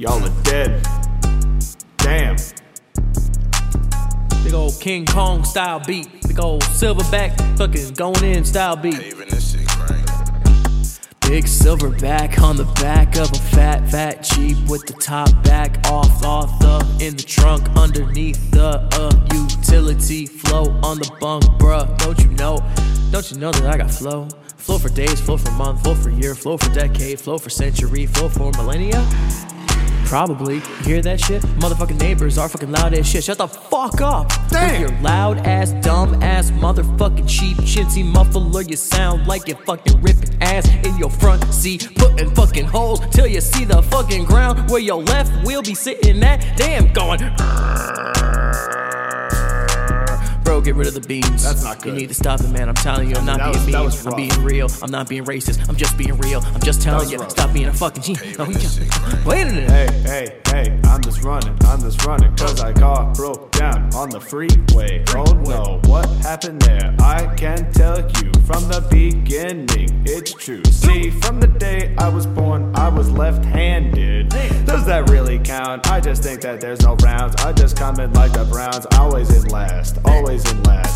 Y'all are dead. Damn. Big old King Kong style beat. Big old Silverback fucking going in style beat. Even this shit crank. Big Silverback on the back of a fat Jeep with the top back off the in the trunk underneath the utility flow on the bunk, bruh. Don't you know that I got flow? Flow for days, flow for month, flow for year, flow for decade, flow for century, flow for millennia. Probably. You hear that shit? Motherfucking neighbors are fucking loud as shit. Shut the fuck up. Damn. With your loud ass, dumb ass, motherfucking cheap, chintzy muffler. You sound like you're fucking ripping ass in your front seat, putting fucking holes till you see the fucking ground where your left wheel be sitting at. Damn, going. Bro, get rid of the beans. That's not good. You need to stop it, man. I'm telling you, I'm not being mean. I'm being real. I'm not being racist. I'm just being real. I'm just telling you, rough. Stop being a fucking G. No, wait a minute. Hey, I'm just running. Cause I got broke down on the freeway. Oh no, what happened there? I can tell you from the beginning, it's true. See, from the day I was born, I was left-handed. Does that really count? I just think that there's no rounds. I just come in like the Browns, always in last.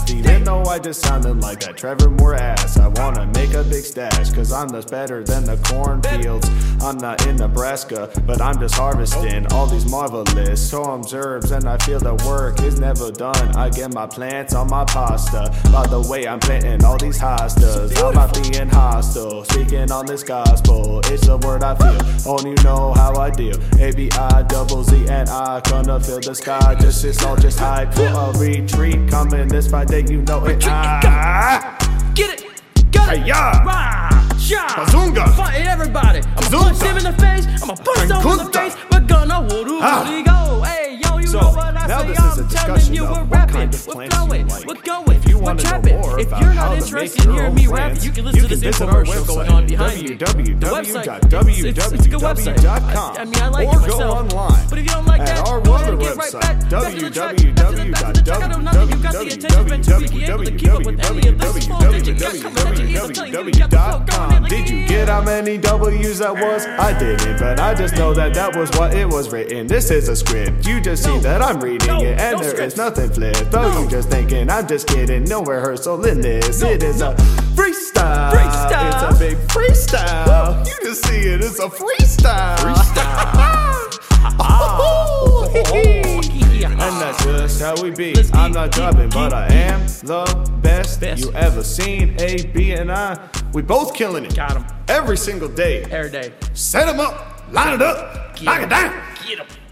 Even though I just sounded like that Trevor Moore ass, I wanna make a big stash, cause I'm just better than the cornfields. I'm not in Nebraska, but I'm just harvesting all these marvelous storms, herbs, and I feel the work is never done. I get my plants on my pasta. By the way, I'm planting all these hostas. I'm not being hostile, speaking on this gospel. It's the word I feel, only you know how I deal. ABIZZNI, gonna fill the sky. Just it's all just hype for a retreat. Coming this Friday, you know it. Get it, got it, bazunga, fighting everybody. I'ma punch him in the face, I'ma punch them in the face. We're gonna go. Hey yo, you know what I say? I'm telling you, we're rapping, we're flowing, we're going, we're trapping. If you're not interested in hearing me rap, you can listen to this commercial going on behind me. It's a good website. I mean, I like it myself. But if you don't like that, go ahead and get right back to the track. Did you get how many W's that was? I didn't, but I just know that was what it was written. This is a script. You just see that I'm reading it, and there is nothing flipped. Though you just thinking, I'm just kidding. No rehearsal in this. It is a freestyle. It's a big freestyle. You just see it. It's a freestyle. And that's just how we be. I'm not dropping, but I am the best you ever seen. A, B, and I, we both killing it. Got 'em every single day. Every day. Set 'em up, line it up, knock it down. Get 'em.